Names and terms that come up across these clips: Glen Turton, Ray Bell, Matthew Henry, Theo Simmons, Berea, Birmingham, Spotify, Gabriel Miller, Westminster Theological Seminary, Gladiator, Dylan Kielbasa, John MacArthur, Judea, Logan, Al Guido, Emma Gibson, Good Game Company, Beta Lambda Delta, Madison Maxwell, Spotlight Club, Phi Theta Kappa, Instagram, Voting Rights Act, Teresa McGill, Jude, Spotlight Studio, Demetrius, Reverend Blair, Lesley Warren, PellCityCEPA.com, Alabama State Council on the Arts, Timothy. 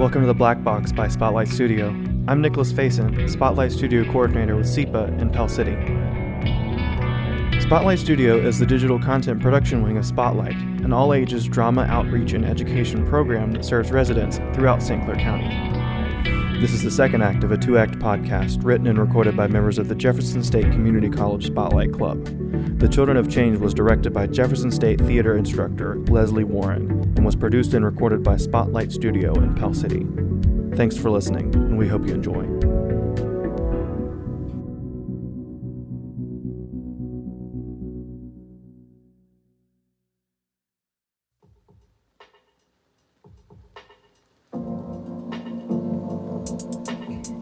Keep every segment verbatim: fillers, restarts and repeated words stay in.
Welcome to The Black Box by Spotlight Studio. I'm Nicholas Faison, Spotlight Studio Coordinator with C E P A in Pell City. Spotlight Studio is the digital content production wing of Spotlight, an all-ages drama outreach and education program that serves residents throughout Saint Clair County. This is the second act of a two-act podcast written and recorded by members of the Jefferson State Community College Spotlight Club. The Children of Change was directed by Jefferson State theater instructor Lesley Warren and was produced and recorded by Spotlight Studio in Pell City. Thanks for listening, and we hope you enjoy.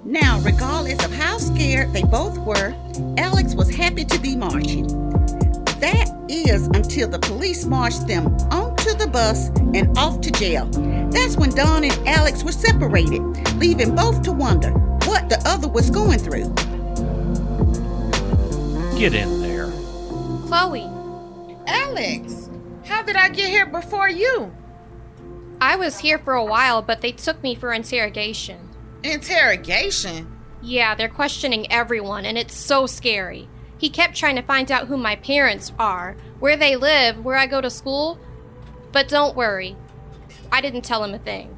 Now, regardless of how scared they both were, Alex was happy to be marching. That is until the police marched them onto the bus and off to jail. That's when Dawn and Alex were separated, leaving both to wonder what the other was going through. Get in there. Chloe. Alex, how did I get here before you? I was here for a while, but they took me for interrogation. Interrogation? Yeah, they're questioning everyone, and it's so scary. He kept trying to find out who my parents are, where they live, where I go to school. But don't worry, I didn't tell him a thing.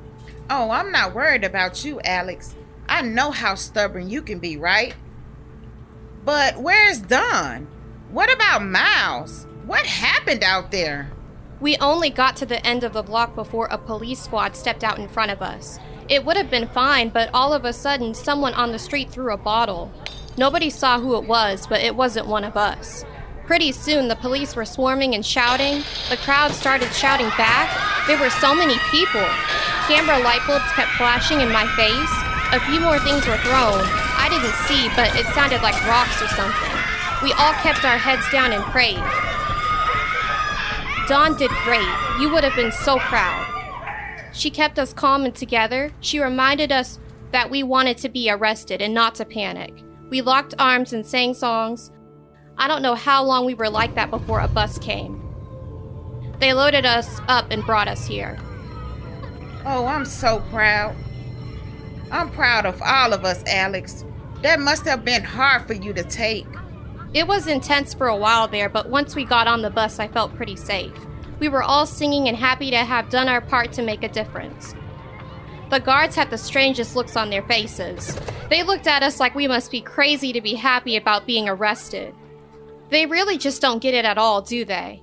Oh, I'm not worried about you, Alex. I know how stubborn you can be, right? But where's Don? What about Miles? What happened out there? We only got to the end of the block before a police squad stepped out in front of us. It would have been fine, but all of a sudden, someone on the street threw a bottle. Nobody saw who it was, but it wasn't one of us. Pretty soon, the police were swarming and shouting. The crowd started shouting back. There were so many people. Camera light bulbs kept flashing in my face. A few more things were thrown. I didn't see, but it sounded like rocks or something. We all kept our heads down and prayed. Dawn did great. You would have been so proud. She kept us calm and together. She reminded us that we wanted to be arrested and not to panic. We locked arms and sang songs. I don't know how long we were like that before a bus came. They loaded us up and brought us here. Oh, I'm so proud. I'm proud of all of us, Alex. That must have been hard for you to take. It was intense for a while there, but once we got on the bus, I felt pretty safe. We were all singing and happy to have done our part to make a difference. The guards had the strangest looks on their faces. They looked at us like we must be crazy to be happy about being arrested. They really just don't get it at all, do they?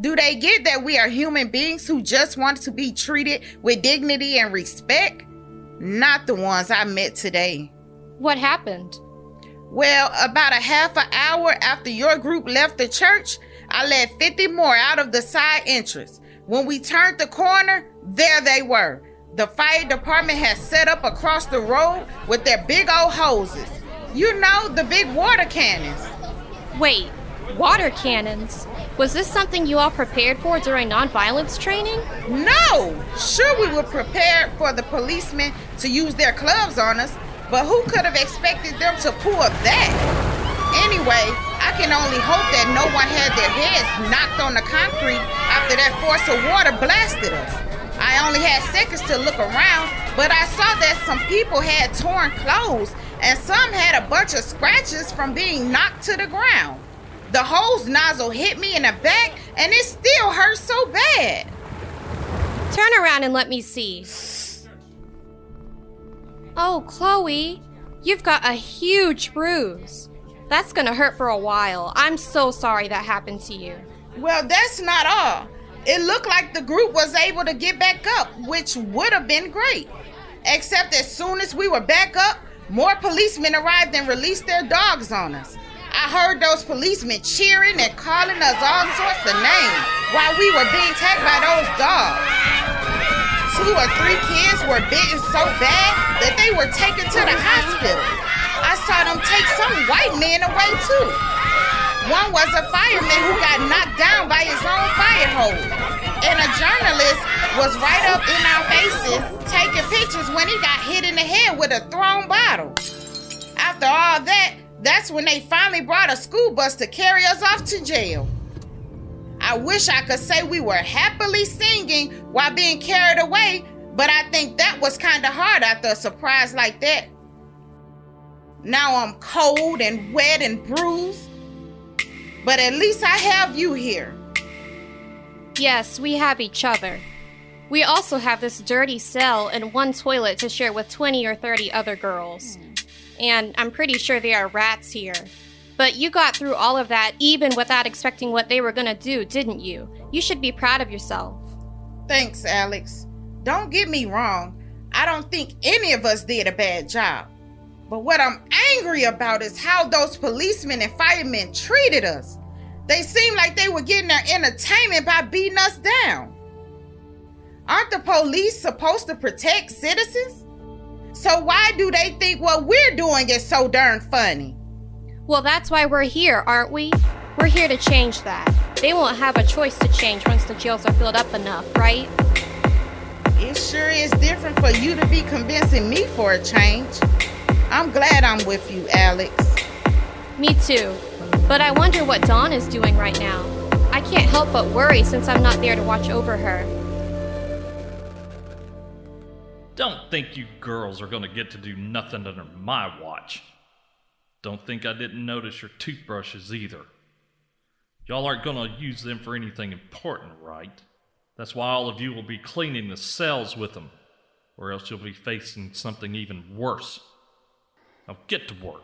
Do they get that we are human beings who just want to be treated with dignity and respect? Not the ones I met today. What happened? Well, about a half an hour after your group left the church, I led fifty more out of the side entrance. When we turned the corner, there they were. The fire department had set up across the road with their big old hoses. You know, the big water cannons. Wait, water cannons? Was this something you all prepared for during nonviolence training? No! Sure, we were prepared for the policemen to use their clubs on us, but who could have expected them to pull that? Anyway, I can only hope that no one had their heads knocked on the concrete after that force of water blasted us. I only had seconds to look around, but I saw that some people had torn clothes and some had a bunch of scratches from being knocked to the ground. The hose nozzle hit me in the back and it still hurt so bad. Turn around and let me see. Oh, Chloe, you've got a huge bruise. That's gonna hurt for a while. I'm so sorry that happened to you. Well, that's not all. It looked like the group was able to get back up, which would have been great. Except as soon as we were back up, more policemen arrived and released their dogs on us. I heard those policemen cheering and calling us all sorts of names while we were being attacked by those dogs. Two or three kids were bitten so bad that they were taken to the hospital. I saw them take some white men away too. One was a fireman who got knocked down by his own fire hose. And a journalist was right up in our faces taking pictures when he got hit in the head with a thrown bottle. After all that, that's when they finally brought a school bus to carry us off to jail. I wish I could say we were happily singing while being carried away, But I think that was kind of hard after a surprise like that. Now I'm cold and wet and bruised, but at least I have you here. Yes, we have each other. We also have this dirty cell and one toilet to share with twenty or thirty other girls. And I'm pretty sure there are rats here. But you got through all of that even without expecting what they were gonna do, didn't you? You should be proud of yourself. Thanks, Alex. Don't get me wrong. I don't think any of us did a bad job. But what I'm angry about is how those policemen and firemen treated us. They seemed like they were getting their entertainment by beating us down. Aren't the police supposed to protect citizens? So why do they think what we're doing is so darn funny? Well, that's why we're here, aren't we? We're here to change that. They won't have a choice to change once the jails are filled up enough, right? It sure is different for you to be convincing me for a change. I'm glad I'm with you, Alex. Me too. But I wonder what Dawn is doing right now. I can't help but worry since I'm not there to watch over her. Don't think you girls are going to get to do nothing under my watch. Don't think I didn't notice your toothbrushes either. Y'all aren't going to use them for anything important, right? That's why all of you will be cleaning the cells with them, or else you'll be facing something even worse. Now get to work.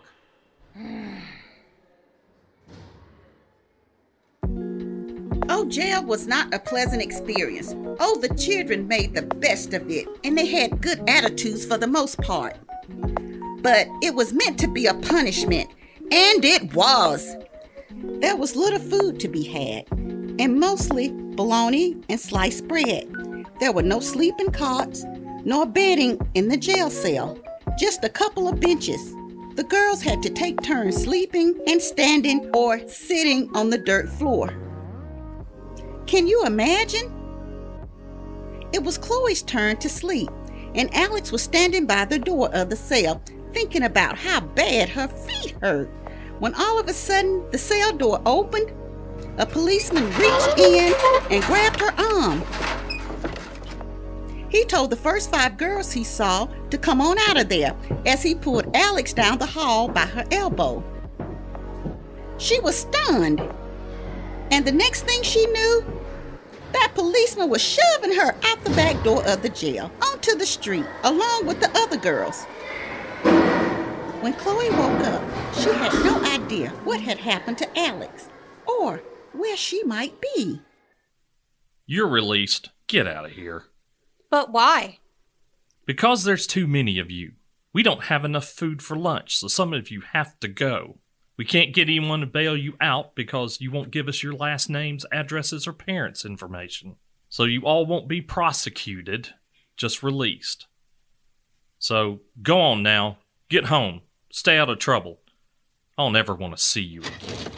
Oh, jail was not a pleasant experience. Oh, the children made the best of it, and they had good attitudes for the most part. But it was meant to be a punishment, and it was. There was little food to be had, and mostly bologna and sliced bread. There were no sleeping cots, nor bedding in the jail cell. Just a couple of benches. The girls had to take turns sleeping and standing or sitting on the dirt floor. Can you imagine? It was Chloe's turn to sleep, and Alex was standing by the door of the cell, thinking about how bad her feet hurt, when all of a sudden the cell door opened. A policeman reached in and grabbed her arm. He told the first five girls he saw to come on out of there as he pulled Alex down the hall by her elbow. She was stunned, and the next thing she knew, that policeman was shoving her out the back door of the jail onto the street along with the other girls. When Chloe woke up, she had no idea what had happened to Alex or where she might be. You're released. Get out of here. But why? Because there's too many of you. We don't have enough food for lunch, so some of you have to go. We can't get anyone to bail you out because you won't give us your last names, addresses, or parents' information. So you all won't be prosecuted, just released. So go on now. Get home. Stay out of trouble. I'll never want to see you again.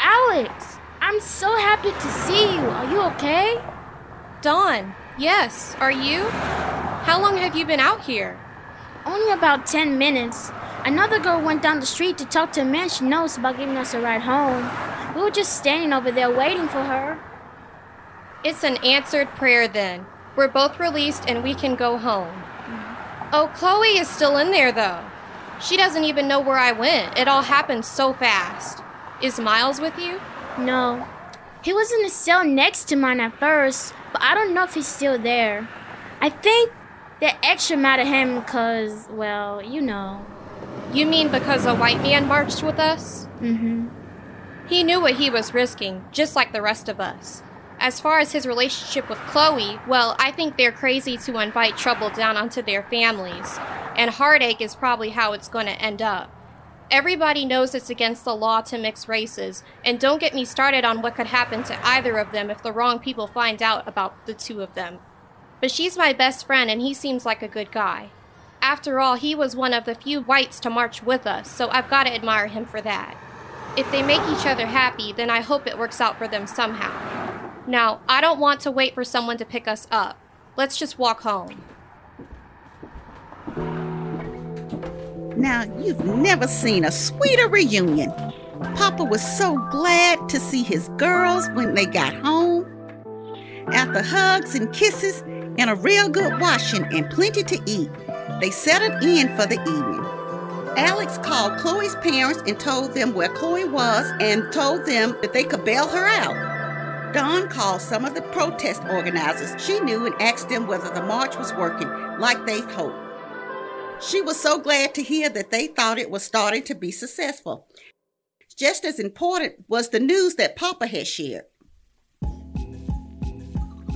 Alex, I'm so happy to see you. Are you okay? Dawn, yes, are you? How long have you been out here? Only about ten minutes. Another girl went down the street to talk to a man she knows about giving us a ride home. We were just standing over there waiting for her. It's an answered prayer then. We're both released and we can go home. Mm-hmm. Oh, Chloe is still in there though. She doesn't even know where I went. It all happened so fast. Is Miles with you? No. He was in the cell next to mine at first, but I don't know if he's still there. I think they're extra mad at him because, well, you know. You mean because a white man marched with us? Mm-hmm. He knew what he was risking, just like the rest of us. As far as his relationship with Chloe, well, I think they're crazy to invite trouble down onto their families. And heartache is probably how it's going to end up. Everybody knows it's against the law to mix races, and don't get me started on what could happen to either of them if the wrong people find out about the two of them. But she's my best friend, and he seems like a good guy. After all, he was one of the few whites to march with us, so I've got to admire him for that. If they make each other happy, then I hope it works out for them somehow. Now, I don't want to wait for someone to pick us up. Let's just walk home. Now, you've never seen a sweeter reunion. Papa was so glad to see his girls when they got home. After hugs and kisses and a real good washing and plenty to eat, they settled in for the evening. Alex called Chloe's parents and told them where Chloe was and told them that they could bail her out. Dawn called some of the protest organizers she knew and asked them whether the march was working like they hoped. She was so glad to hear that they thought it was starting to be successful. Just as important was the news that Papa had shared.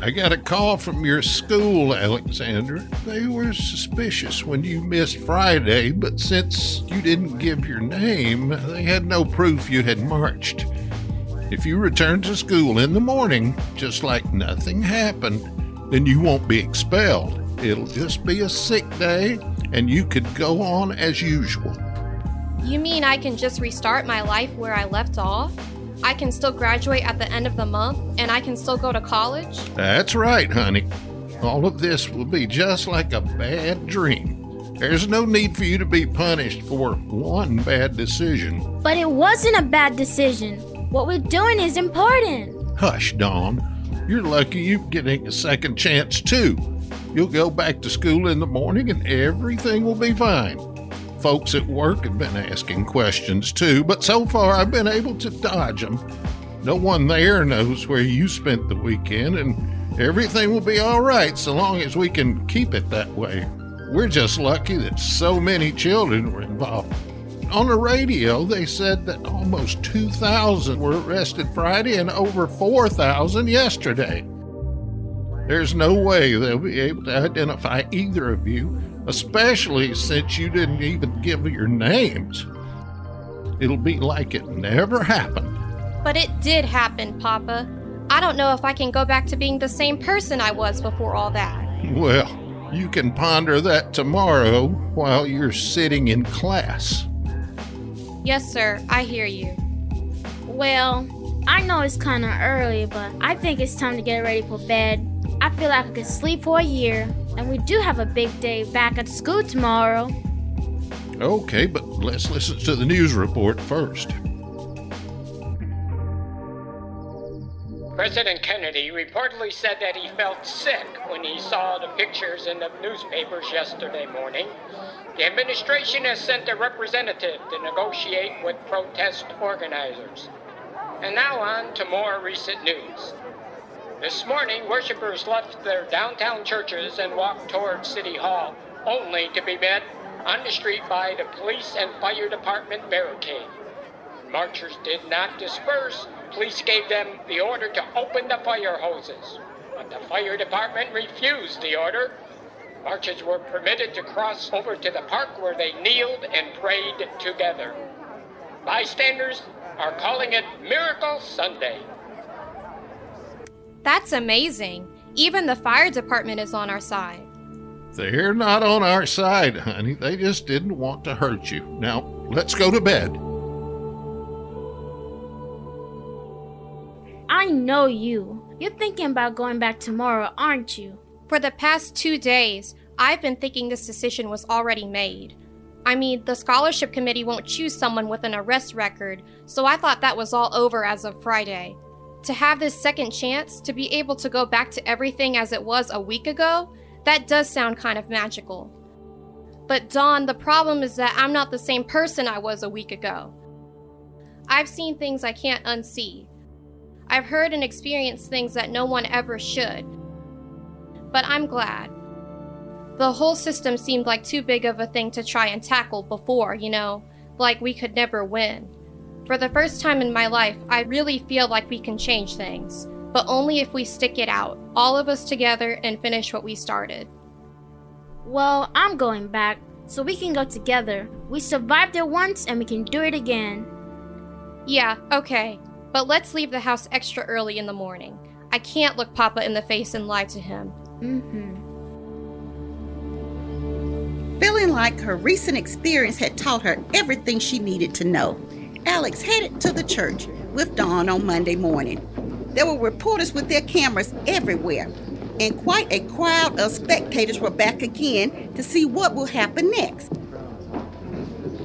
I got a call from your school, Alexandra. They were suspicious when you missed Friday, but since you didn't give your name, they had no proof you had marched. If you return to school in the morning, just like nothing happened, then you won't be expelled. It'll just be a sick day, and you could go on as usual. You mean I can just restart my life where I left off? I can still graduate at the end of the month, and I can still go to college? That's right, honey. All of this will be just like a bad dream. There's no need for you to be punished for one bad decision. But it wasn't a bad decision. What we're doing is important. Hush, Dawn. You're lucky you're getting a second chance, too. You'll go back to school in the morning and everything will be fine. Folks at work have been asking questions too, but so far I've been able to dodge them. No one there knows where you spent the weekend, and everything will be all right so long as we can keep it that way. We're just lucky that so many children were involved. On the radio, they said that almost two thousand were arrested Friday and over four thousand yesterday. There's no way they'll be able to identify either of you, especially since you didn't even give your names. It'll be like it never happened. But it did happen, Papa. I don't know if I can go back to being the same person I was before all that. Well, you can ponder that tomorrow while you're sitting in class. Yes, sir, I hear you. Well, I know it's kind of early, but I think it's time to get ready for bed. I feel like I could sleep for a year, and we do have a big day back at school tomorrow. Okay, but let's listen to the news report first. President Kennedy reportedly said that he felt sick when he saw the pictures in the newspapers yesterday morning. The administration has sent a representative to negotiate with protest organizers. And now on to more recent news. This morning, worshipers left their downtown churches and walked toward City Hall, only to be met on the street by the police and fire department barricade. Marchers did not disperse. Police gave them the order to open the fire hoses, but the fire department refused the order. Marchers were permitted to cross over to the park where they kneeled and prayed together. Bystanders are calling it Miracle Sunday. That's amazing. Even the fire department is on our side. They're not on our side, honey. They just didn't want to hurt you. Now, let's go to bed. I know you. You're thinking about going back tomorrow, aren't you? For the past two days, I've been thinking this decision was already made. I mean, the scholarship committee won't choose someone with an arrest record, so I thought that was all over as of Friday. To have this second chance, to be able to go back to everything as it was a week ago, that does sound kind of magical. But Dawn, the problem is that I'm not the same person I was a week ago. I've seen things I can't unsee. I've heard and experienced things that no one ever should. But I'm glad. The whole system seemed like too big of a thing to try and tackle before, you know, like we could never win. For the first time in my life, I really feel like we can change things, but only if we stick it out, all of us together, and finish what we started. Well, I'm going back, so we can go together. We survived it once, and we can do it again. Yeah, okay, but let's leave the house extra early in the morning. I can't look Papa in the face and lie to him. Mm-hmm. Feeling like her recent experience had taught her everything she needed to know, Alex headed to the church with Dawn on Monday morning. There were reporters with their cameras everywhere, and quite a crowd of spectators were back again to see what will happen next.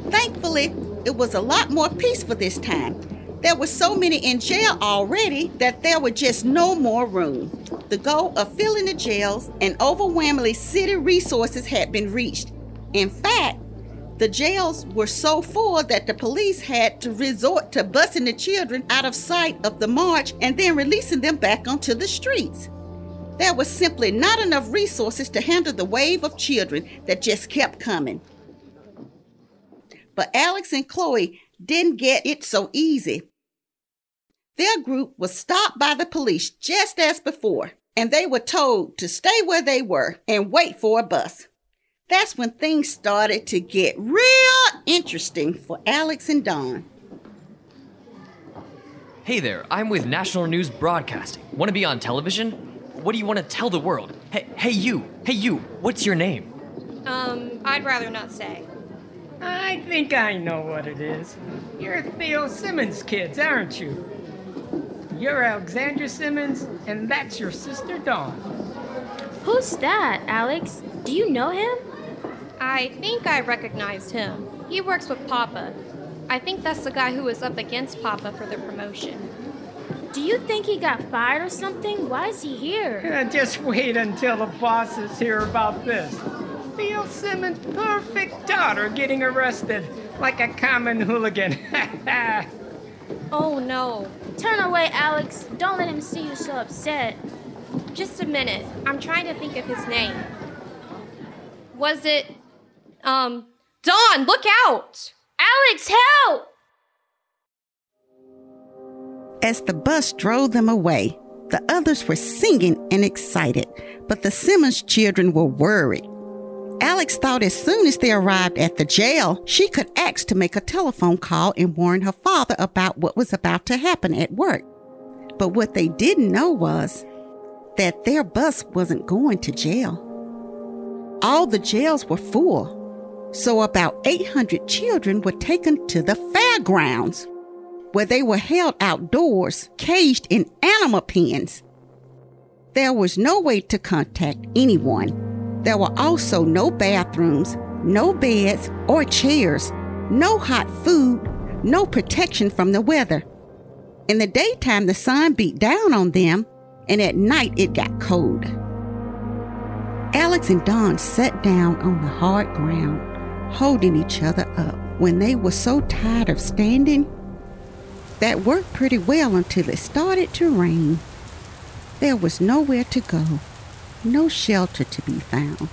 Thankfully, it was a lot more peaceful this time. There were so many in jail already that there was just no more room. The goal of filling the jails and overwhelmingly city resources had been reached. In fact, the jails were so full that the police had to resort to busing the children out of sight of the march and then releasing them back onto the streets. There was simply not enough resources to handle the wave of children that just kept coming. But Alex and Chloe didn't get it so easy. Their group was stopped by the police just as before, and they were told to stay where they were and wait for a bus. That's when things started to get real interesting for Alex and Dawn. Hey there, I'm with National News Broadcasting. Want to be on television? What do you want to tell the world? Hey, hey you, hey you, what's your name? Um, I'd rather not say. I think I know what it is. You're Theo Simmons' kids, aren't you? You're Alexandra Simmons, and that's your sister Dawn. Who's that, Alex? Do you know him? I think I recognized him. He works with Papa. I think that's the guy who was up against Papa for the promotion. Do you think he got fired or something? Why is he here? Uh, just wait until the bosses hear about this. Theo Simmons' perfect daughter getting arrested like a common hooligan. Oh, no. Turn away, Alex. Don't let him see you so upset. Just a minute. I'm trying to think of his name. Was it... Um, Dawn, look out! Alex, help! As the bus drove them away, the others were singing and excited, but the Simmons children were worried. Alex thought as soon as they arrived at the jail, she could ask to make a telephone call and warn her father about what was about to happen at work. But what they didn't know was that their bus wasn't going to jail. All the jails were full, so about eight hundred children were taken to the fairgrounds, where they were held outdoors, caged in animal pens. There was no way to contact anyone. There were also no bathrooms, no beds or chairs, no hot food, no protection from the weather. In the daytime, the sun beat down on them, and at night it got cold. Alex and Dawn sat down on the hard ground, holding each other up when they were so tired of standing. That worked pretty well until it started to rain. There was nowhere to go. No shelter to be found,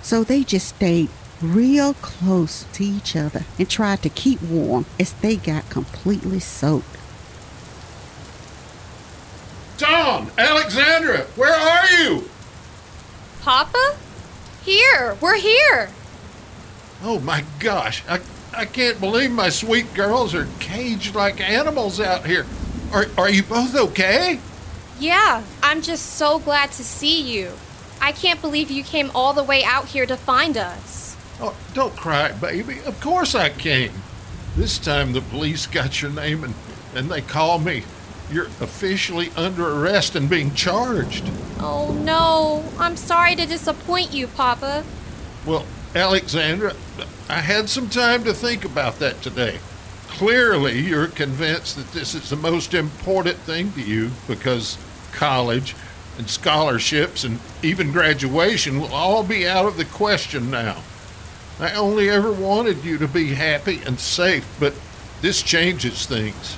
so they just stayed real close to each other and tried to keep warm as they got completely soaked. Tom, Alexandra, where are you? Papa? Here, we're here. Oh my gosh, I, I can't believe my sweet girls are caged like animals out here. Are, are you both okay? Yeah, I'm just so glad to see you. I can't believe you came all the way out here to find us. Oh, don't cry, baby. Of course I came. This time the police got your name and, and they called me. You're officially under arrest and being charged. Oh, no. I'm sorry to disappoint you, Papa. Well, Alexandra, I had some time to think about that today. Clearly, you're convinced that this is the most important thing to you because college and scholarships and even graduation will all be out of the question now. I only ever wanted you to be happy and safe, but this changes things.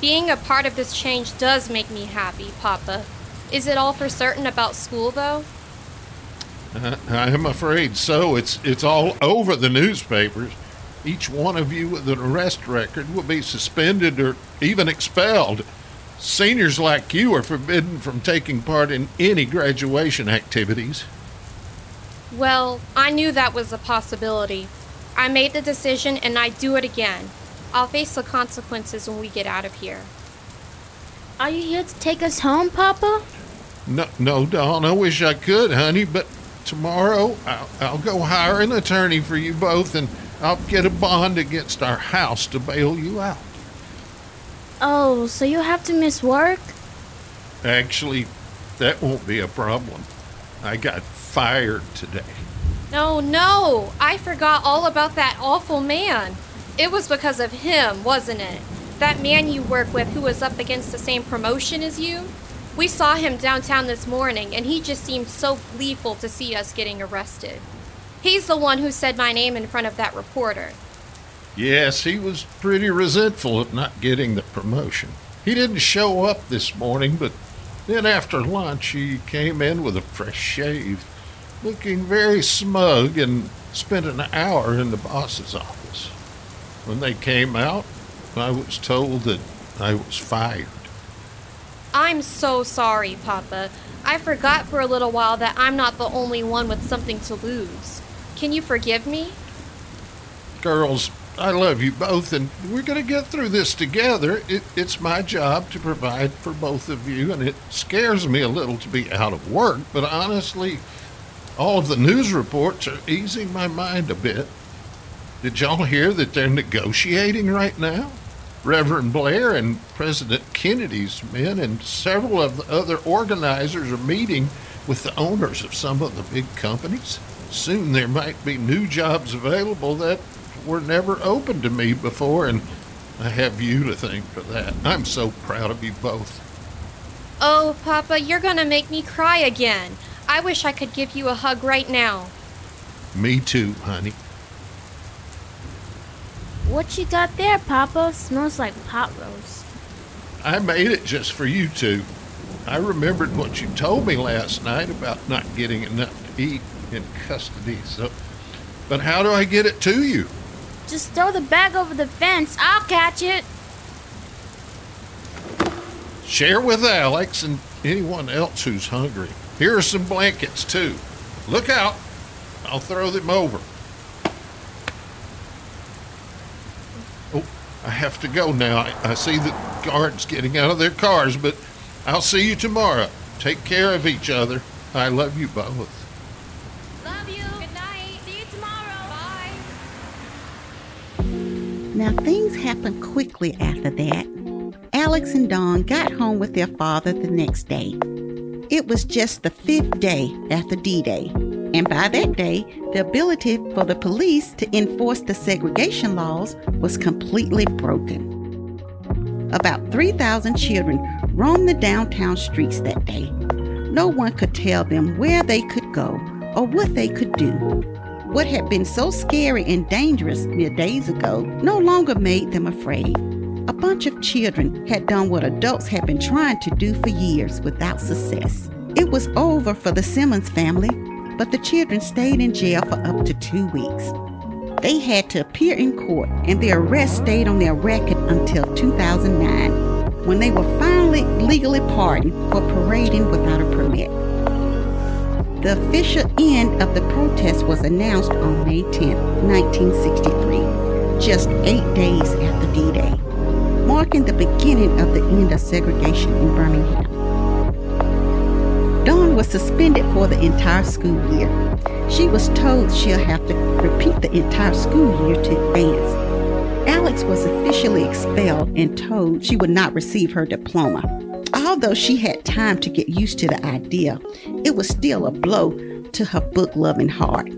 Being a part of this change does make me happy, Papa. Is it all for certain about school, though? Uh, I'm afraid so. It's, it's all over the newspapers. Each one of you with an arrest record will be suspended or even expelled. Seniors like you are forbidden from taking part in any graduation activities. Well, I knew that was a possibility. I made the decision and I do it again. I'll face the consequences when we get out of here. Are you here to take us home, Papa? No, no, Dawn, I wish I could, honey, but tomorrow I'll, I'll go hire an attorney for you both and I'll get a bond against our house to bail you out. Oh, so you'll have to miss work? Actually, that won't be a problem. I got fired today. No, no. I forgot all about that awful man. It was because of him, wasn't it? That man you work with who was up against the same promotion as you? We saw him downtown this morning, and he just seemed so gleeful to see us getting arrested. He's the one who said my name in front of that reporter. Yes, he was pretty resentful of not getting the promotion. He didn't show up this morning, but then after lunch he came in with a fresh shave, looking very smug, and spent an hour in the boss's office. When they came out, I was told that I was fired. I'm so sorry, Papa. I forgot for a little while that I'm not the only one with something to lose. Can you forgive me? Girls, I love you both, and we're going to get through this together. It, it's my job to provide for both of you, and it scares me a little to be out of work, but honestly, all of the news reports are easing my mind a bit. Did y'all hear that they're negotiating right now? Reverend Blair and President Kennedy's men and several of the other organizers are meeting with the owners of some of the big companies. Soon there might be new jobs available that were never open to me before, and I have you to thank for that. I'm so proud of you both. Oh, Papa, you're gonna make me cry again. I wish I could give you a hug right now. Me too, honey. What you got there, Papa? Smells like pot roast. I made it just for you two. I remembered what you told me last night about not getting enough to eat in custody, so... But how do I get it to you? Just throw the bag over the fence. I'll catch it. Share with Alex and anyone else who's hungry. Here are some blankets, too. Look out. I'll throw them over. Oh, I have to go now. I, I see the guards getting out of their cars, but I'll see you tomorrow. Take care of each other. I love you both. Now, things happened quickly after that. Alex and Dawn got home with their father the next day. It was just the fifth day after D-Day, and by that day, the ability for the police to enforce the segregation laws was completely broken. About three thousand children roamed the downtown streets that day. No one could tell them where they could go or what they could do. What had been so scary and dangerous mere days ago no longer made them afraid. A bunch of children had done what adults had been trying to do for years without success. It was over for the Simmons family, but the children stayed in jail for up to two weeks. They had to appear in court, and their arrest stayed on their record until two thousand nine, when they were finally legally pardoned for parading without a permit. The official end of the protest was announced on May tenth, nineteen sixty-three, just eight days after D-Day, marking the beginning of the end of segregation in Birmingham. Dawn was suspended for the entire school year. She was told she'll have to repeat the entire school year to advance. Alex was officially expelled and told she would not receive her diploma. Although she had time to get used to the idea, it was still a blow to her book-loving heart.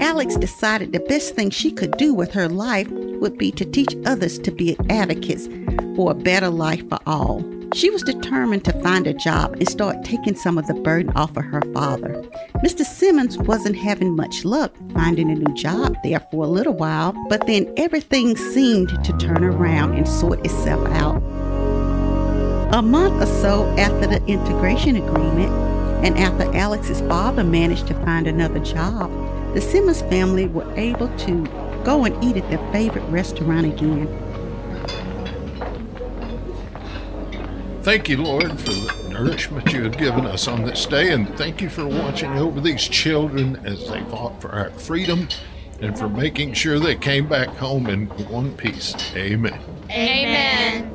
Alex decided the best thing she could do with her life would be to teach others to be advocates for a better life for all. She was determined to find a job and start taking some of the burden off of her father. Mister Simmons wasn't having much luck finding a new job there for a little while, but then everything seemed to turn around and sort itself out. A month or so after the integration agreement, and after Alex's father managed to find another job, the Simmons family were able to go and eat at their favorite restaurant again. Thank you, Lord, for the nourishment you have given us on this day, and thank you for watching over these children as they fought for our freedom and for making sure they came back home in one piece. Amen. Amen.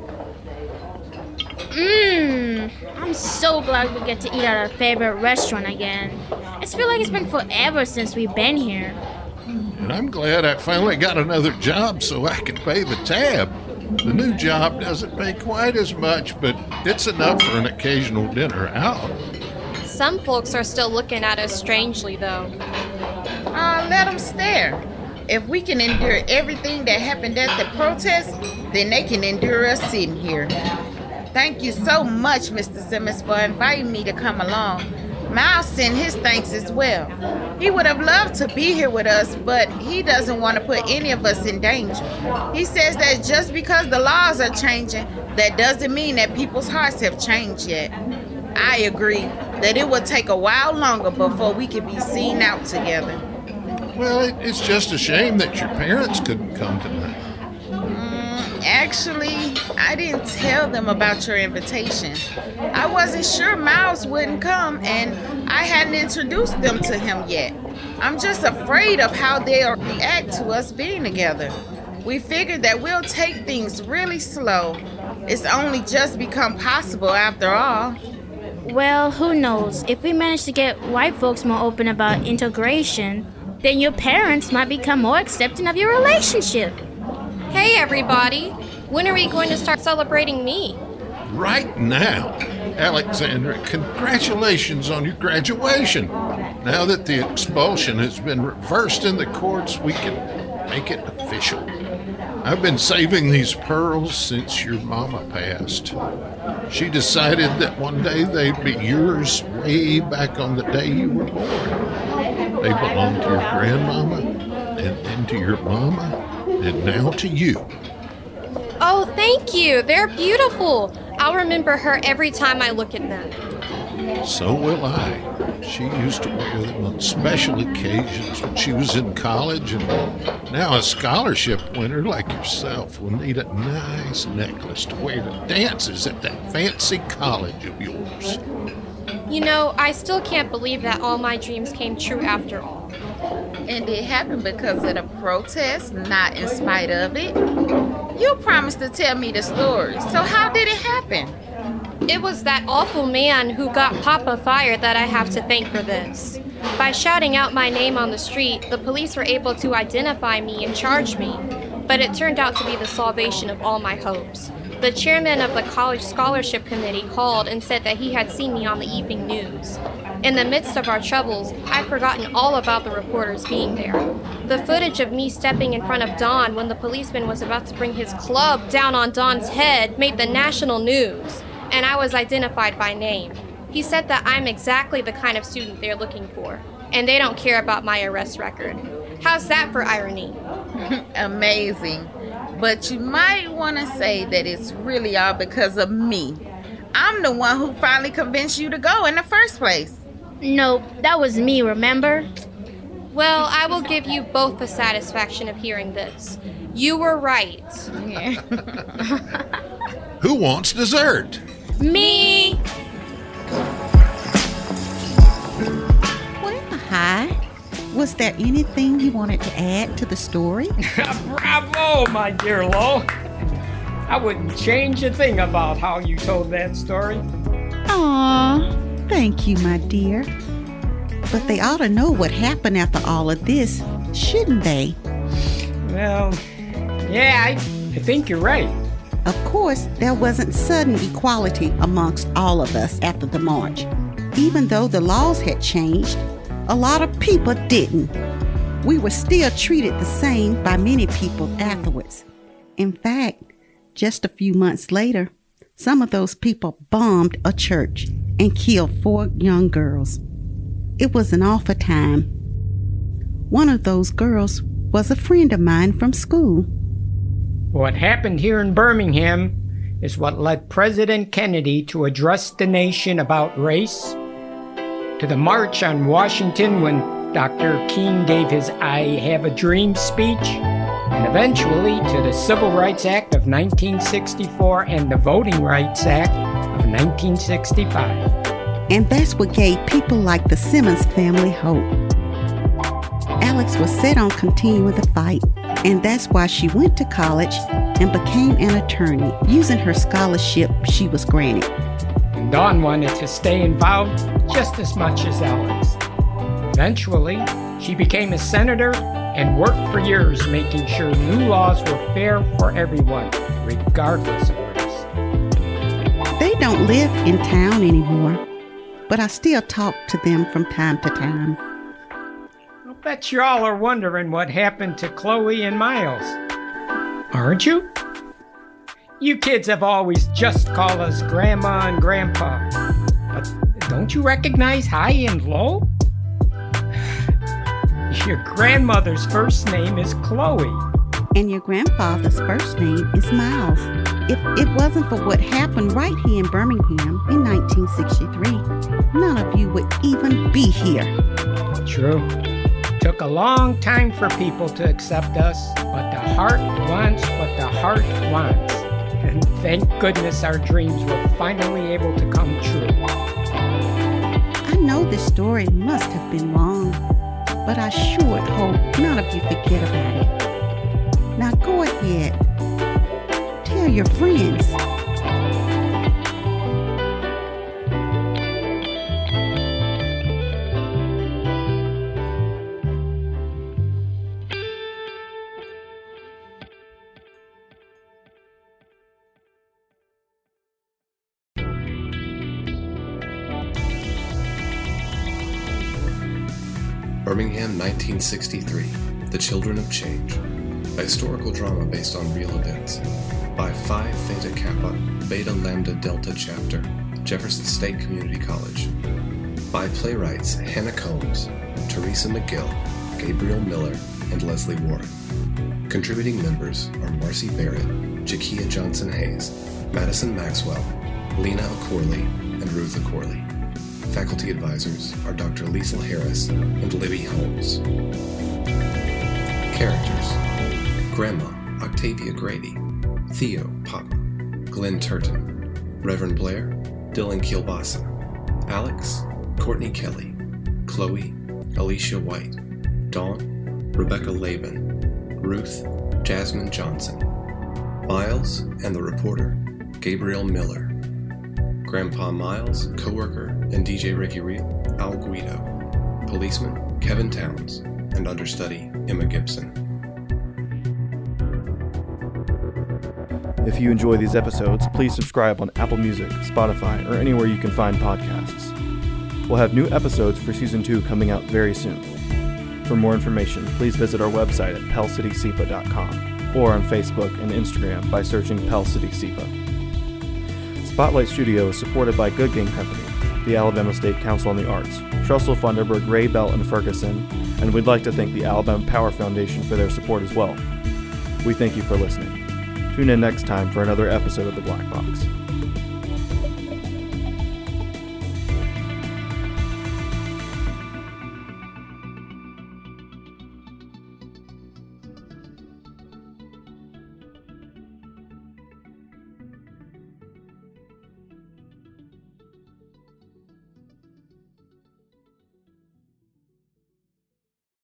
Mmm, I'm so glad we get to eat at our favorite restaurant again. I feel like it's been forever since we've been here. And I'm glad I finally got another job so I can pay the tab. The new job doesn't pay quite as much, but it's enough for an occasional dinner out. Some folks are still looking at us strangely, though. Uh, let them stare. If we can endure everything that happened at the protest, then they can endure us sitting here. Thank you so much, Mister Simmons, for inviting me to come along. Miles sent his thanks as well. He would have loved to be here with us, but he doesn't want to put any of us in danger. He says that just because the laws are changing, that doesn't mean that people's hearts have changed yet. I agree that it will take a while longer before we can be seen out together. Well, it, it's just a shame that your parents couldn't come tonight. Actually, I didn't tell them about your invitation. I wasn't sure Miles wouldn't come, and I hadn't introduced them to him yet. I'm just afraid of how they'll react to us being together. We figured that we'll take things really slow. It's only just become possible after all. Well, who knows? If we manage to get white folks more open about integration, then your parents might become more accepting of your relationship. Hey everybody, when are we going to start celebrating me? Right now. Alexandra, congratulations on your graduation. Now that the expulsion has been reversed in the courts, we can make it official. I've been saving these pearls since your mama passed. She decided that one day they'd be yours way back on the day you were born. They belong to your grandmama, and then to your mama, and now to you. Oh, thank you. They're beautiful. I'll remember her every time I look at them. So will I. She used to wear them on special occasions when she was in college, and now a scholarship winner like yourself will need a nice necklace to wear to dances at that fancy college of yours. You know, I still can't believe that all my dreams came true after all. And it happened because of the protest, not in spite of it. You promised to tell me the story, so how did it happen? It was that awful man who got Papa fired that I have to thank for this. By shouting out my name on the street, the police were able to identify me and charge me. But it turned out to be the salvation of all my hopes. The chairman of the college scholarship committee called and said that he had seen me on the evening news. In the midst of our troubles, I'd forgotten all about the reporters being there. The footage of me stepping in front of Don when the policeman was about to bring his club down on Don's head made the national news, and I was identified by name. He said that I'm exactly the kind of student they're looking for, and they don't care about my arrest record. How's that for irony? Amazing. But you might want to say that it's really all because of me. I'm the one who finally convinced you to go in the first place. Nope, that was me, remember? Well, I will give you both the satisfaction of hearing this. You were right. Yeah. Who wants dessert? Me! Well, hi. Was there anything you wanted to add to the story? Bravo, my dear Lo. I wouldn't change a thing about how you told that story. Aww. Thank you, my dear. But they ought to know what happened after all of this, shouldn't they? Well, yeah, I, I think you're right. Of course, there wasn't sudden equality amongst all of us after the march. Even though the laws had changed, a lot of people didn't. We were still treated the same by many people afterwards. In fact, just a few months later, some of those people bombed a church and killed four young girls. It was an awful time. One of those girls was a friend of mine from school. What happened here in Birmingham is what led President Kennedy to address the nation about race, to the March on Washington when Doctor King gave his I Have a Dream speech, and eventually to the Civil Rights Act of nineteen sixty-four and the Voting Rights Act of nineteen sixty-five. And that's what gave people like the Simmons family hope. Alex was set on continuing the fight, and that's why she went to college and became an attorney using her scholarship she was granted. And Dawn wanted to stay involved just as much as Alex. Eventually, she became a senator and worked for years making sure new laws were fair for everyone, regardless of I don't live in town anymore, but I still talk to them from time to time. I'll bet you all are wondering what happened to Chloe and Miles, aren't you? You kids have always just called us Grandma and Grandpa. But don't you recognize high and low? Your grandmother's first name is Chloe. And your grandfather's first name is Miles. If it wasn't for what happened right here in Birmingham in nineteen sixty-three, none of you would even be here. True. Took a long time for people to accept us, but the heart wants what the heart wants. And thank goodness our dreams were finally able to come true. I know this story must have been long, but I sure hope none of you forget about it. Now go ahead, tell your friends. Birmingham, nineteen sixty-three, The Children of Change, a historical drama based on real events, by Phi Theta Kappa, Beta Lambda Delta Chapter, Jefferson State Community College, by playwrights Hannah Combs, Teresa McGill, Gabriel Miller, and Lesley Warren. Contributing members are Marci Barrett, Jykia Johnson Hayes, Madison Maxwell, Lina Okorley, and Ruth Okorkley. Faculty advisors are Doctor Leisel Harris and Libby Holmes. Characters: Grandma, Octavia Grady, Theo, Papa, Glen Turton, Reverend Blair, Dylan Kielbasa, Alex, Courtney Kelly, Chloe, Alicia White, Dawn, Rebecca Laban, Ruth, Jasmine Johnson, Miles and the reporter, Gabriel Miller, Grandpa Miles, co-worker, and D J Ricky Reel, Al Guido, policeman, Kevin Towns, and understudy, Emma Gibson. If you enjoy these episodes, please subscribe on Apple Music, Spotify, or anywhere you can find podcasts. We'll have new episodes for Season two coming out very soon. For more information, please visit our website at pell city cepa dot com or on Facebook and Instagram by searching Pell City C E P A. Spotlight Studio is supported by Good Game Company, the Alabama State Council on the Arts, Trestle Funderburg, Ray Bell, and Ferguson, and we'd like to thank the Alabama Power Foundation for their support as well. We thank you for listening. Tune in next time for another episode of The Black Box.